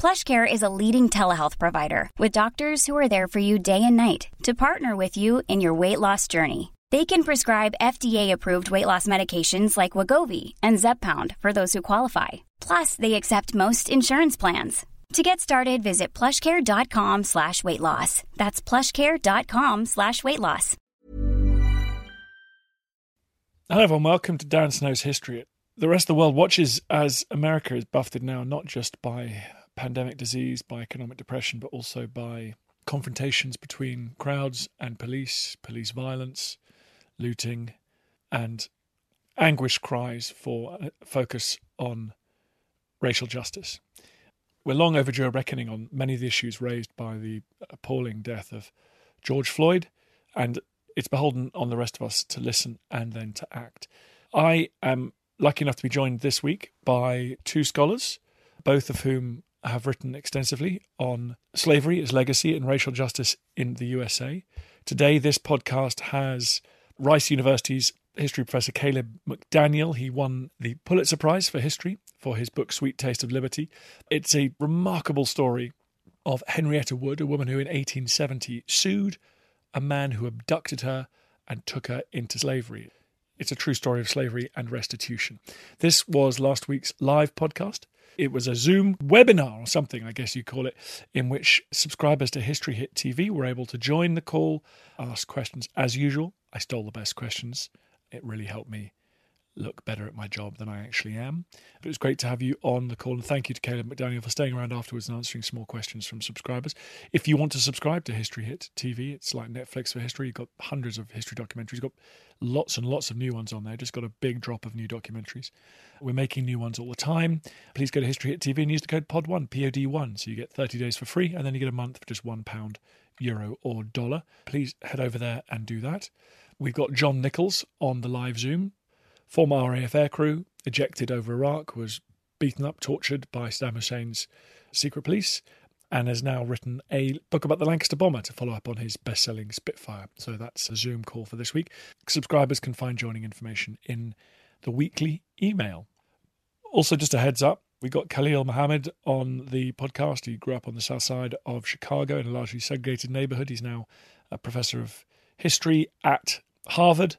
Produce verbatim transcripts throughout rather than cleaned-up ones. PlushCare is a leading telehealth provider with doctors who are there for you day and night to partner with you in your weight loss journey. They can prescribe F D A-approved weight loss medications like Wegovy and Zepbound for those who qualify. Plus, they accept most insurance plans. To get started, visit plushcare.com slash weight loss. That's plushcare.com slash weight loss. Hello, everyone. Welcome to Dan Snow's History. The rest of the world watches as America is buffeted now, not just by pandemic disease, by economic depression, but also by confrontations between crowds and police, police violence, looting, and anguish cries for focus on racial justice. We're long overdue a reckoning on many of the issues raised by the appalling death of George Floyd, and it's beholden on the rest of us to listen and then to act. I am lucky enough to be joined this week by two scholars, both of whom have written extensively on slavery, its legacy, and racial justice in the U S A. Today, this podcast has Rice University's history professor Caleb McDaniel. He won the Pulitzer Prize for history for his book, Sweet Taste of Liberty. It's a remarkable story of Henrietta Wood, a woman who in eighteen seventy sued a man who abducted her and took her into slavery. It's a true story of slavery and restitution. This was last week's live podcast. It was a Zoom webinar or something, I guess you call it, in which subscribers to History Hit T V were able to join the call, ask questions as usual. I stole the best questions. It really helped me look better at my job than I actually am. But it was great to have you on the call, and thank you to Caleb McDaniel for staying around afterwards and answering some more questions from subscribers. If you want to subscribe to History Hit T V, it's like Netflix for history. You've got hundreds of history documentaries. You've got lots and lots of new ones on there. Just got a big drop of new documentaries. We're making new ones all the time. Please go to History Hit T V and use the code P O D one, P O D one, so you get thirty days for free, and then you get a month for just one pound, euro or dollar. Please head over there and do that. We've got John Nichols on the live Zoom. Former R A F aircrew, ejected over Iraq, was beaten up, tortured by Saddam Hussein's secret police, and has now written a book about the Lancaster bomber to follow up on his best-selling Spitfire. So that's a Zoom call for this week. Subscribers can find joining information in the weekly email. Also, just a heads up, we got Khalil Muhammad on the podcast. He grew up on the south side of Chicago in a largely segregated neighbourhood. He's now a professor of history at Harvard.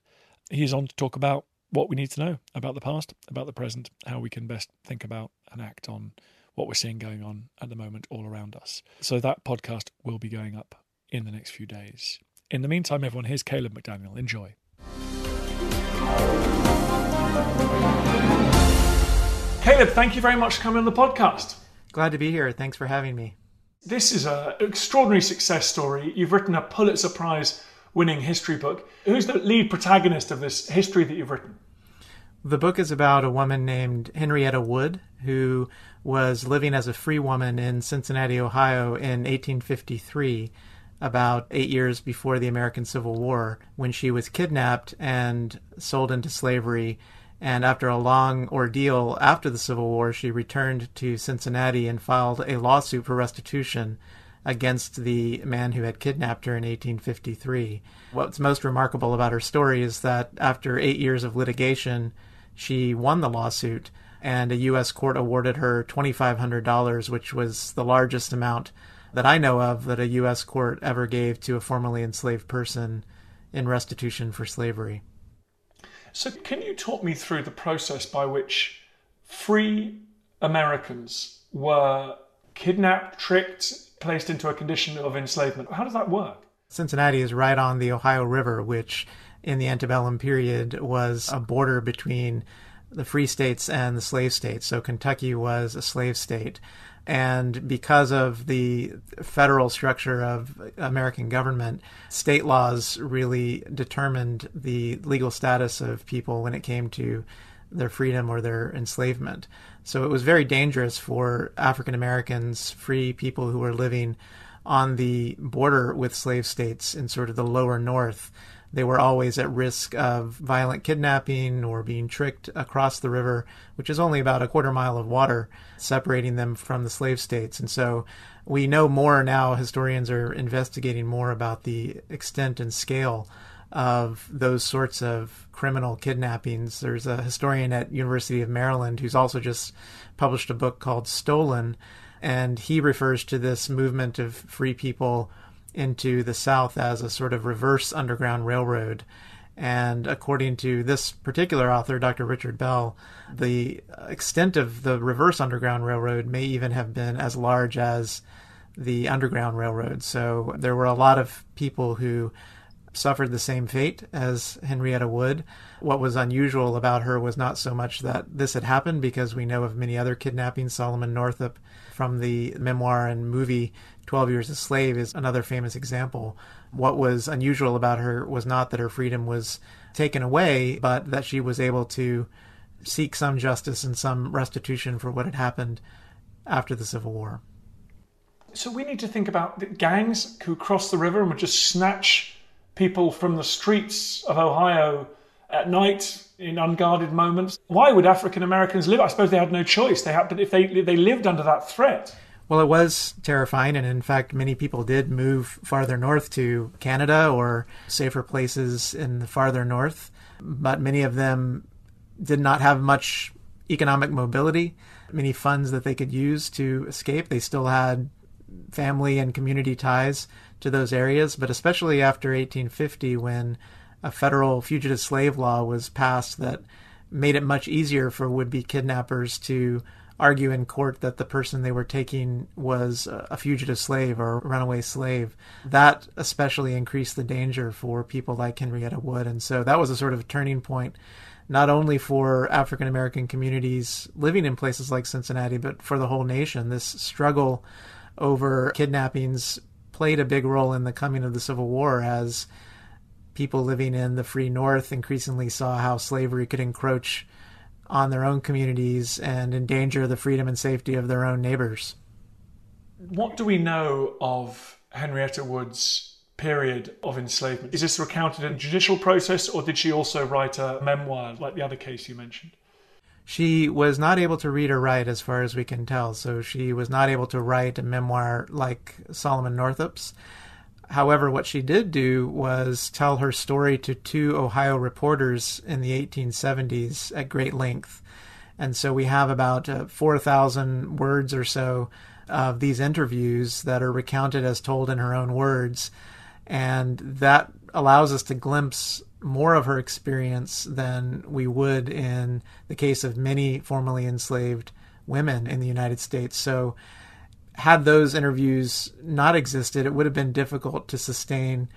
He's on to talk about what we need to know about the past, about the present, how we can best think about and act on what we're seeing going on at the moment all around us. So that podcast will be going up in the next few days. In the meantime, everyone, here's Caleb McDaniel. Enjoy. Caleb, thank you very much for coming on the podcast. Glad to be here. Thanks for having me. This is an extraordinary success story. You've written a Pulitzer Prize winning history book. Who's the lead protagonist of this history that you've written? The book is about a woman named Henrietta Wood, who was living as a free woman in Cincinnati, Ohio in eighteen fifty-three, about eight years before the American Civil War, when she was kidnapped and sold into slavery. And after a long ordeal after the Civil War, she returned to Cincinnati and filed a lawsuit for restitution against the man who had kidnapped her in eighteen fifty-three. What's most remarkable about her story is that after eight years of litigation, she won the lawsuit, and a U S court awarded her two thousand five hundred dollars, which was the largest amount that I know of that a U S court ever gave to a formerly enslaved person in restitution for slavery. So can you talk me through the process by which free Americans were kidnapped, tricked, placed into a condition of enslavement? How does that work? Cincinnati is right on the Ohio River, which in the antebellum period was a border between the free states and the slave states. So Kentucky was a slave state. And because of the federal structure of American government, state laws really determined the legal status of people when it came to their freedom or their enslavement. So it was very dangerous for African Americans, free people who were living on the border with slave states in sort of the lower north. They were always at risk of violent kidnapping or being tricked across the river, which is only about a quarter mile of water separating them from the slave states. And so we know more now, historians are investigating more about the extent and scale of those sorts of criminal kidnappings. There's a historian at University of Maryland who's also just published a book called Stolen, and he refers to this movement of free people into the South as a sort of reverse Underground Railroad. And according to this particular author, Doctor Richard Bell, the extent of the reverse Underground Railroad may even have been as large as the Underground Railroad. So there were a lot of people who suffered the same fate as Henrietta Wood. What was unusual about her was not so much that this had happened, because we know of many other kidnappings. Solomon Northup, from the memoir and movie twelve years a Slave, is another famous example. What was unusual about her was not that her freedom was taken away, but that she was able to seek some justice and some restitution for what had happened after the Civil War. So we need to think about the gangs who crossed the river and would just snatch people from the streets of Ohio at night in unguarded moments. Why would African Americans live? I suppose they had no choice. They had, but if they they lived under that threat. Well, it was terrifying, and in fact, many people did move farther north to Canada or safer places in the farther north. But many of them did not have much economic mobility, many funds that they could use to escape. They still had family and community ties to those areas, but especially after eighteen fifty, when a federal fugitive slave law was passed that made it much easier for would-be kidnappers to argue in court that the person they were taking was a fugitive slave or a runaway slave. That especially increased the danger for people like Henrietta Wood. And so that was a sort of turning point, not only for African-American communities living in places like Cincinnati, but for the whole nation. This struggle over kidnappings played a big role in the coming of the Civil War, as people living in the free North increasingly saw how slavery could encroach on their own communities and endanger the freedom and safety of their own neighbors. What do we know of Henrietta Wood's period of enslavement? Is this recounted in a judicial process, or did she also write a memoir like the other case you mentioned? She was not able to read or write, as far as we can tell, so she was not able to write a memoir like Solomon Northup's. However, what she did do was tell her story to two Ohio reporters in the eighteen seventies at great length. And so we have about uh, four thousand words or so of these interviews that are recounted as told in her own words. And that allows us to glimpse more of her experience than we would in the case of many formerly enslaved women in the United States. So had those interviews not existed, it would have been difficult to sustain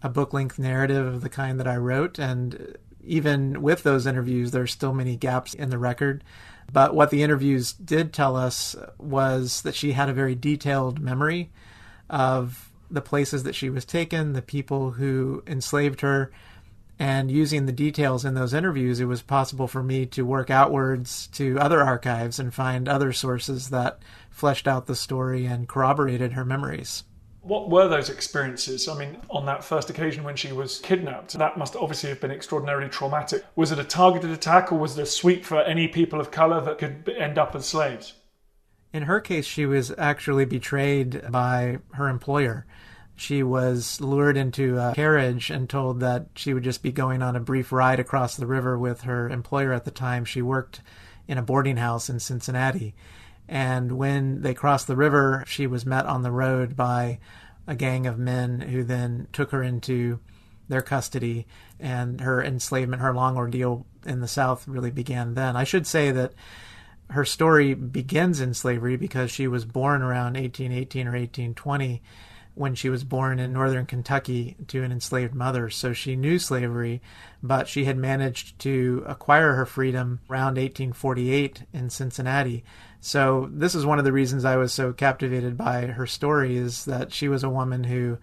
a book-length narrative of the kind that I wrote. And even with those interviews, there's still many gaps in the record. But what the interviews did tell us was that she had a very detailed memory of the places that she was taken, the people who enslaved her. And using the details in those interviews, it was possible for me to work outwards to other archives and find other sources that fleshed out the story and corroborated her memories. What were those experiences? I mean, on that first occasion when she was kidnapped, that must obviously have been extraordinarily traumatic. Was it a targeted attack, or was it a sweep for any people of color that could end up as slaves? In her case, she was actually betrayed by her employer. She was lured into a carriage and told that she would just be going on a brief ride across the river with her employer at the time. She worked in a boarding house in Cincinnati. And when they crossed the river, she was met on the road by a gang of men who then took her into their custody, and her enslavement, her long ordeal in the South really began then. I should say that her story begins in slavery because she was born around eighteen eighteen or eighteen twenty, when she was born in northern Kentucky to an enslaved mother, so she knew slavery, but she had managed to acquire her freedom around eighteen forty-eight in Cincinnati. So this is one of the reasons I was so captivated by her story, is that she was a woman who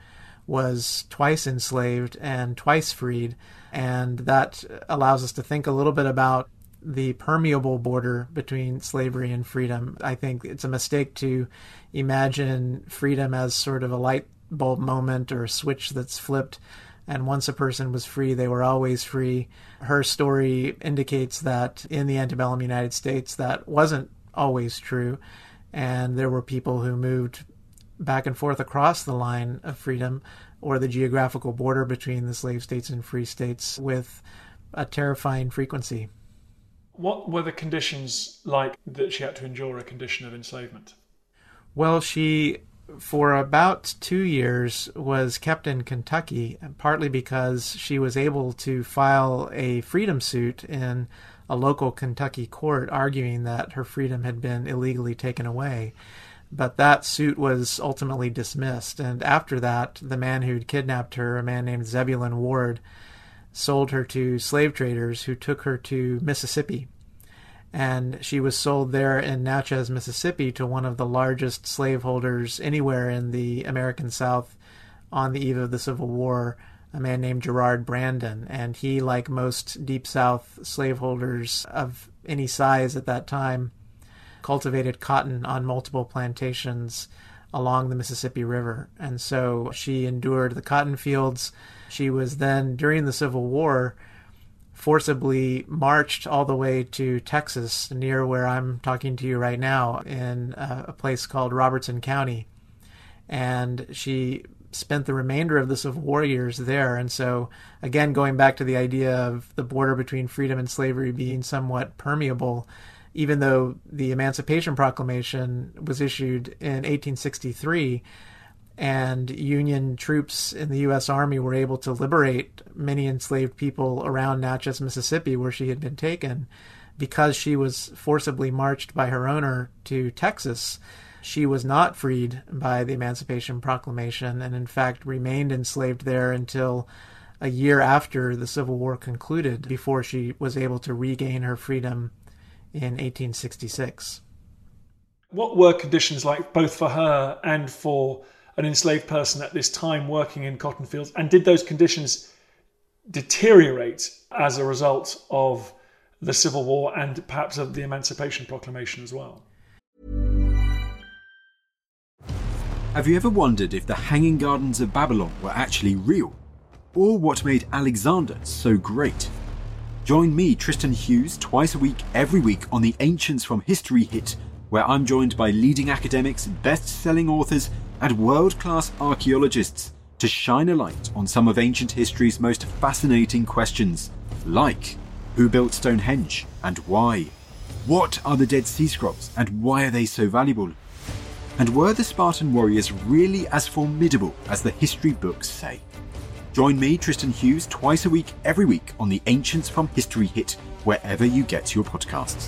was twice enslaved and twice freed, and that allows us to think a little bit about the permeable border between slavery and freedom. I think it's a mistake to imagine freedom as sort of a light bulb moment or a switch that's flipped, and once a person was free, they were always free. Her story indicates that in the antebellum United States, that wasn't always true, and there were people who moved back and forth across the line of freedom or the geographical border between the slave states and free states with a terrifying frequency. What were the conditions like that she had to endure a condition of enslavement? Well, she, for about two years, was kept in Kentucky, partly because she was able to file a freedom suit in a local Kentucky court arguing that her freedom had been illegally taken away. But that suit was ultimately dismissed. And after that, the man who'd kidnapped her, a man named Zebulon Ward, sold her to slave traders who took her to Mississippi. And she was sold there in Natchez, Mississippi, to one of the largest slaveholders anywhere in the American South on the eve of the Civil War, a man named Gerard Brandon. And he, like most Deep South slaveholders of any size at that time, cultivated cotton on multiple plantations along the Mississippi River. And so she endured the cotton fields. She was then, during the Civil War, forcibly marched all the way to Texas, near where I'm talking to you right now, in a place called Robertson County. And she spent the remainder of the Civil War years there. And so, again, going back to the idea of the border between freedom and slavery being somewhat permeable, even though the Emancipation Proclamation was issued in eighteen sixty-three, and Union troops in the U S Army were able to liberate many enslaved people around Natchez, Mississippi, where she had been taken, because she was forcibly marched by her owner to Texas, she was not freed by the Emancipation Proclamation, and in fact remained enslaved there until a year after the Civil War concluded, before she was able to regain her freedom in eighteen sixty-six. What were conditions like both for her and for an enslaved person at this time working in cotton fields? And did those conditions deteriorate as a result of the Civil War and perhaps of the Emancipation Proclamation as well? Have you ever wondered if the Hanging Gardens of Babylon were actually real? Or what made Alexander so great? Join me, Tristan Hughes, twice a week, every week on The Ancients from History Hit, where I'm joined by leading academics, best-selling authors, and world-class archaeologists to shine a light on some of ancient history's most fascinating questions, like who built Stonehenge and why? What are the Dead Sea Scrolls and why are they so valuable? And were the Spartan warriors really as formidable as the history books say? Join me, Tristan Hughes, twice a week, every week on The Ancients from History Hit, wherever you get your podcasts.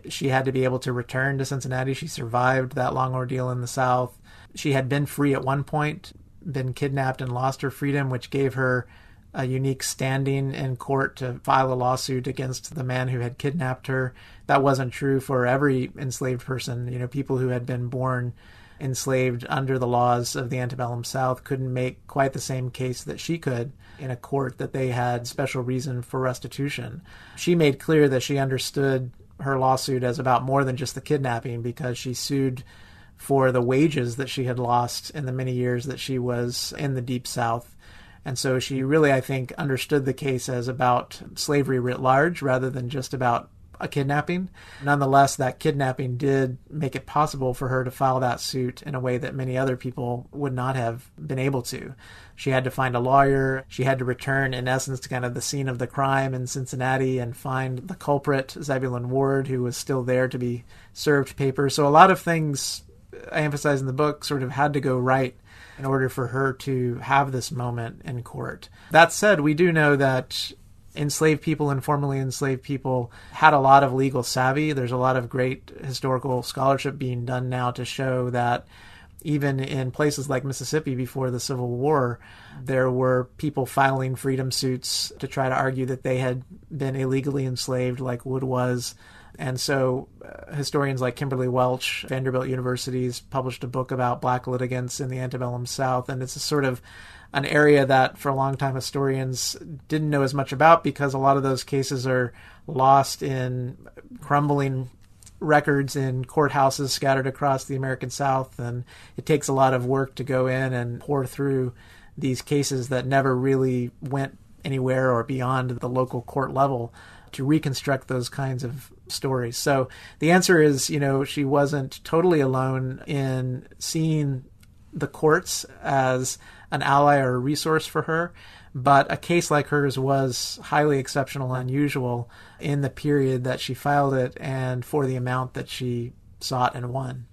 She had to be able to return to Cincinnati. She survived that long ordeal in the South. She had been free at one point, been kidnapped and lost her freedom, which gave her a unique standing in court to file a lawsuit against the man who had kidnapped her. That wasn't true for every enslaved person. You know, people who had been born enslaved under the laws of the antebellum South couldn't make quite the same case that she could in a court that they had special reason for restitution. She made clear that she understood her lawsuit as about more than just the kidnapping, because she sued for the wages that she had lost in the many years that she was in the Deep South. And so she really, I think, understood the case as about slavery writ large rather than just about a kidnapping. Nonetheless, that kidnapping did make it possible for her to file that suit in a way that many other people would not have been able to. She had to find a lawyer. She had to return, in essence, to kind of the scene of the crime in Cincinnati and find the culprit, Zebulon Ward, who was still there to be served papers. So a lot of things I emphasize in the book sort of had to go right in order for her to have this moment in court. That said, we do know that enslaved people and formerly enslaved people had a lot of legal savvy. There's a lot of great historical scholarship being done now to show that even in places like Mississippi before the Civil War, there were people filing freedom suits to try to argue that they had been illegally enslaved like Wood was. And so uh, historians like Kimberly Welch, Vanderbilt University's published a book about black litigants in the antebellum South. And it's a sort of an area that for a long time historians didn't know as much about because a lot of those cases are lost in crumbling records in courthouses scattered across the American South. And it takes a lot of work to go in and pore through these cases that never really went anywhere or beyond the local court level to reconstruct those kinds of stories. So the answer is, you know, she wasn't totally alone in seeing the courts as an ally or a resource for her, but a case like hers was highly exceptional and unusual in the period that she filed it and for the amount that she sought and won.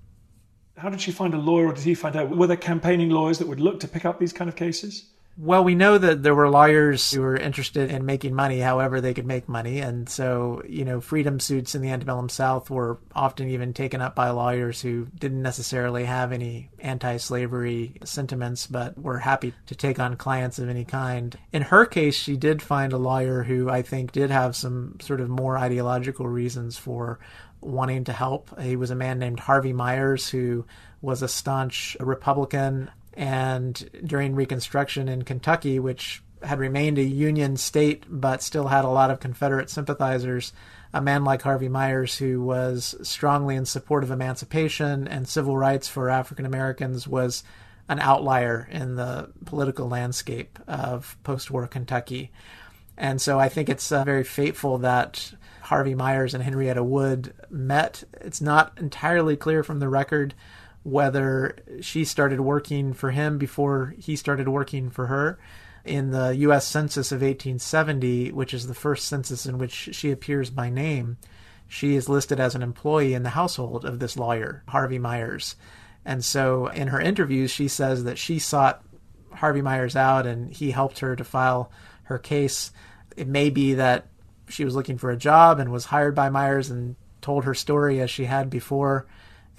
How did she find a lawyer, or did he find out? Were there campaigning lawyers that would look to pick up these kind of cases? Well, we know that there were lawyers who were interested in making money however they could make money. And so, you know, freedom suits in the antebellum South were often even taken up by lawyers who didn't necessarily have any anti-slavery sentiments, but were happy to take on clients of any kind. In her case, she did find a lawyer who I think did have some sort of more ideological reasons for wanting to help. He was a man named Harvey Myers, who was a staunch Republican. And during Reconstruction in Kentucky, which had remained a Union state but still had a lot of Confederate sympathizers, a man like Harvey Myers, who was strongly in support of emancipation and civil rights for African Americans, was an outlier in the political landscape of post-war Kentucky. And so I think it's uh, very fateful that Harvey Myers and Henrietta Wood met. It's not entirely clear from the record whether she started working for him before he started working for her. In the U S Census of eighteen seventy, which is the first census in which she appears by name, she is listed as an employee in the household of this lawyer, Harvey Myers. And so in her interviews, she says that she sought Harvey Myers out and he helped her to file her case. It may be that she was looking for a job and was hired by Myers and told her story as she had before,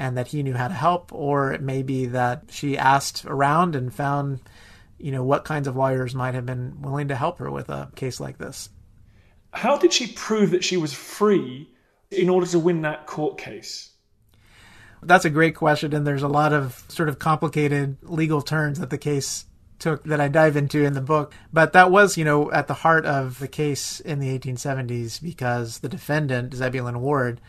and that he knew how to help, or it may be that she asked around and found, you know, what kinds of lawyers might have been willing to help her with a case like this. How did she prove that she was free in order to win that court case? That's a great question, and there's a lot of sort of complicated legal turns that the case took that I dive into in the book. But that was, you know, at the heart of the case in the eighteen seventies, because the defendant, Zebulon Ward,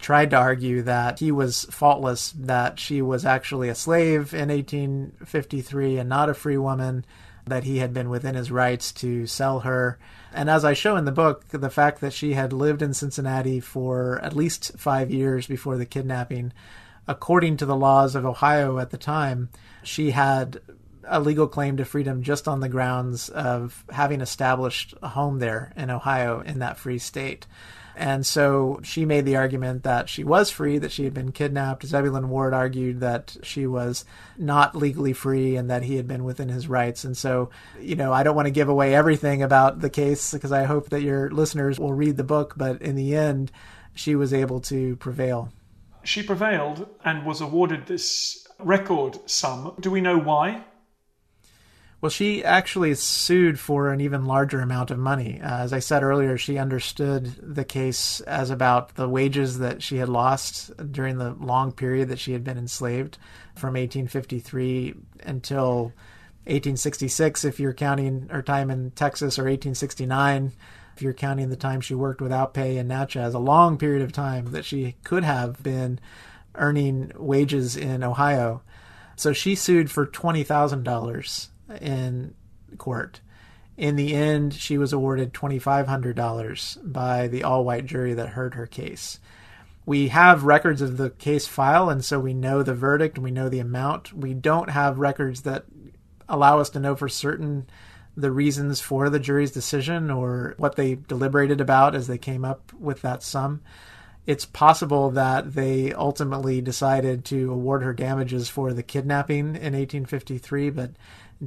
tried to argue that he was faultless, that she was actually a slave in eighteen fifty-three and not a free woman, that he had been within his rights to sell her. And as I show in the book, the fact that she had lived in Cincinnati for at least five years before the kidnapping, according to the laws of Ohio at the time, she had a legal claim to freedom just on the grounds of having established a home there in Ohio in that free state. And so she made the argument that she was free, that she had been kidnapped. Zebulon Ward argued that she was not legally free and that he had been within his rights. And so, you know, I don't want to give away everything about the case because I hope that your listeners will read the book. But in the end, she was able to prevail. She prevailed and was awarded this record sum. Do we know why? Well, she actually sued for an even larger amount of money. Uh, as I said earlier, she understood the case as about the wages that she had lost during the long period that she had been enslaved from eighteen fifty-three until eighteen sixty-six, if you're counting her time in Texas, or eighteen sixty-nine, if you're counting the time she worked without pay in Natchez, a long period of time that she could have been earning wages in Ohio. So she sued for twenty thousand dollars. In court. In the end, she was awarded two thousand five hundred dollars by the all-white jury that heard her case. We have records of the case file, and so we know the verdict, and we know the amount. We don't have records that allow us to know for certain the reasons for the jury's decision or what they deliberated about as they came up with that sum. it's possible that they ultimately decided to award her damages for the kidnapping in eighteen fifty-three, but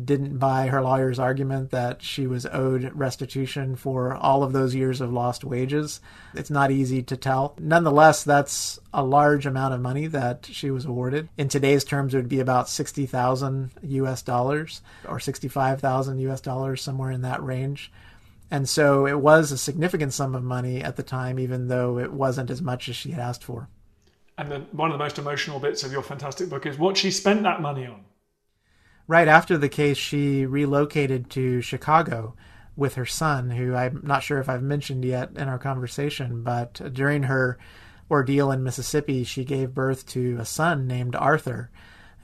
didn't buy her lawyer's argument that she was owed restitution for all of those years of lost wages. It's not easy to tell. Nonetheless, that's a large amount of money that she was awarded. In today's terms, it would be about sixty thousand U S dollars or sixty-five thousand U S dollars, somewhere in that range. And so it was a significant sum of money at the time, even though it wasn't as much as she had asked for. And then one of the most emotional bits of your fantastic book is what she spent that money on. Right after the case, she relocated to Chicago with her son, who I'm not sure if I've mentioned yet in our conversation, but during her ordeal in Mississippi, she gave birth to a son named Arthur,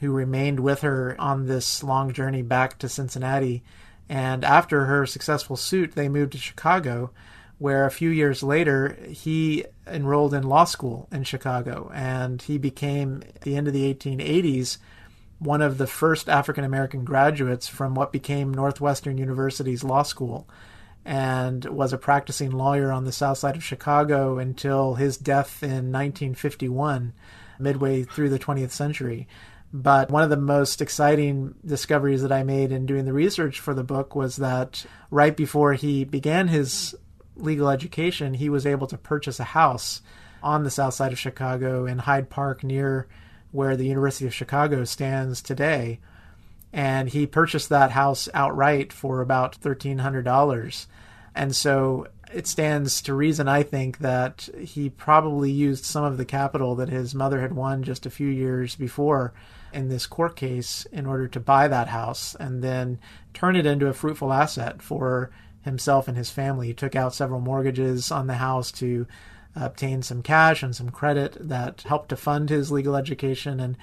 who remained with her on this long journey back to Cincinnati. And after her successful suit, they moved to Chicago, where a few years later, he enrolled in law school in Chicago, and he became, at the end of the eighteen eighties, one of the first African-American graduates from what became Northwestern University's law school, and was a practicing lawyer on the south side of Chicago until his death in nineteen fifty-one, midway through the twentieth century. But one of the most exciting discoveries that I made in doing the research for the book was that right before he began his legal education, he was able to purchase a house on the south side of Chicago in Hyde Park, near where the University of Chicago stands today. And he purchased that house outright for about thirteen hundred dollars. And so it stands to reason, I think, that he probably used some of the capital that his mother had won just a few years before in this court case in order to buy that house and then turn it into a fruitful asset for himself and his family. He took out several mortgages on the house to obtained some cash and some credit that helped to fund his legal education and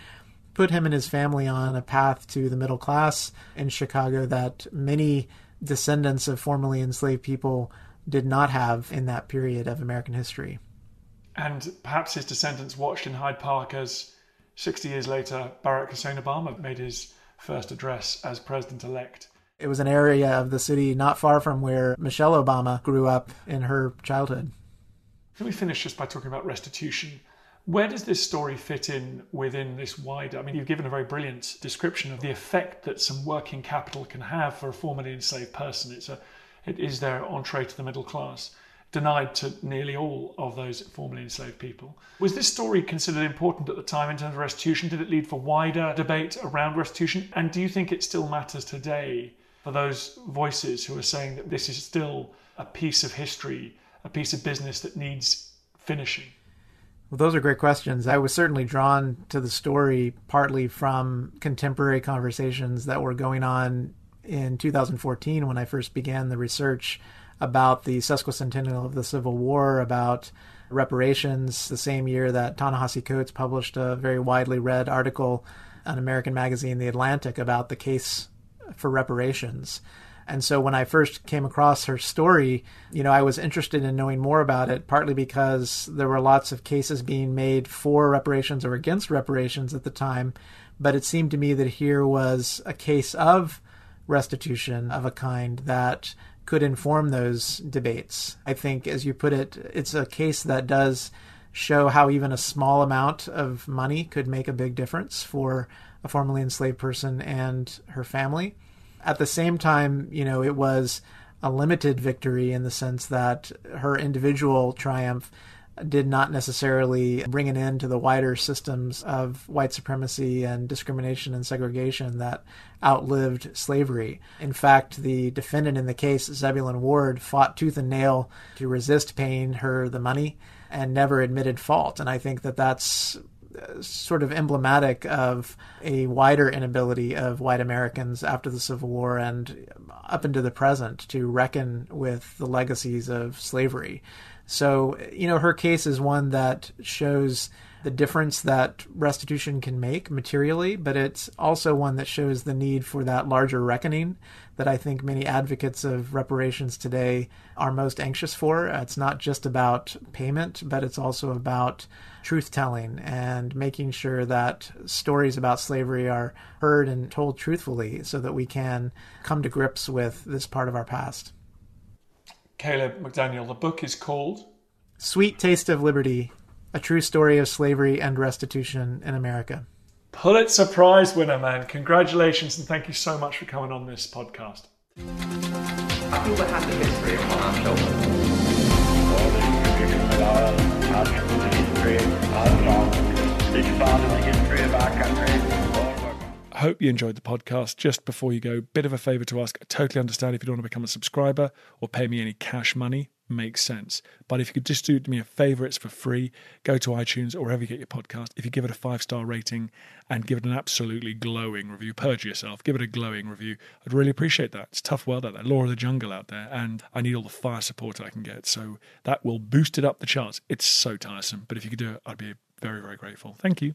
put him and his family on a path to the middle class in Chicago that many descendants of formerly enslaved people did not have in that period of American history. And perhaps his descendants watched in Hyde Park as sixty years later, Barack Hussein Obama made his first address as president-elect. It was an area of the city not far from where Michelle Obama grew up in her childhood. Can we finish just by talking about restitution? Where does this story fit in within this wider? I mean, you've given a very brilliant description of the effect that some working capital can have for a formerly enslaved person. It's a, it is their entree to the middle class, denied to nearly all of those formerly enslaved people. Was this story considered important at the time in terms of restitution? Did it lead for wider debate around restitution? And do you think it still matters today for those voices who are saying that this is still a piece of history, a piece of business that needs finishing? Well, those are great questions. I was certainly drawn to the story partly from contemporary conversations that were going on in two thousand fourteen when I first began the research about the sesquicentennial of the Civil War, about reparations, the same year that Ta-Nehisi Coates published a very widely read article on American magazine, The Atlantic, about the case for reparations. And so when I first came across her story, you know, I was interested in knowing more about it, partly because there were lots of cases being made for reparations or against reparations at the time. But it seemed to me that here was a case of restitution of a kind that could inform those debates. I think, as you put it, it's a case that does show how even a small amount of money could make a big difference for a formerly enslaved person and her family. At the same time, you know, it was a limited victory in the sense that her individual triumph did not necessarily bring an end to the wider systems of white supremacy and discrimination and segregation that outlived slavery. In fact, the defendant in the case, Zebulon Ward, fought tooth and nail to resist paying her the money and never admitted fault. And I think that that's sort of emblematic of a wider inability of white Americans after the Civil War and up into the present to reckon with the legacies of slavery. So, you know, her case is one that shows the difference that restitution can make materially, but it's also one that shows the need for that larger reckoning that I think many advocates of reparations today are most anxious for. It's not just about payment, but it's also about truth-telling and making sure that stories about slavery are heard and told truthfully so that we can come to grips with this part of our past. Caleb McDaniel, the book is called Sweet Taste of Liberty, A True Story of Slavery and Restitution in America. Pulitzer Prize winner, man. Congratulations, and thank you so much for coming on this podcast. I feel that has the history upon our shoulders. I hope you enjoyed the podcast. Just before you go, bit of a favour to ask. I totally understand if you don't want to become a subscriber or pay me any cash money. Makes sense. But if you could just do me a favour, it's for free. Go to iTunes or wherever you get your podcast. If you give it a five-star rating and give it an absolutely glowing review, purge yourself, give it a glowing review. I'd really appreciate that. It's a tough world out there, law of the jungle out there, and I need all the fire support I can get. So that will boost it up the charts. It's so tiresome. But if you could do it, I'd be very, very grateful. Thank you.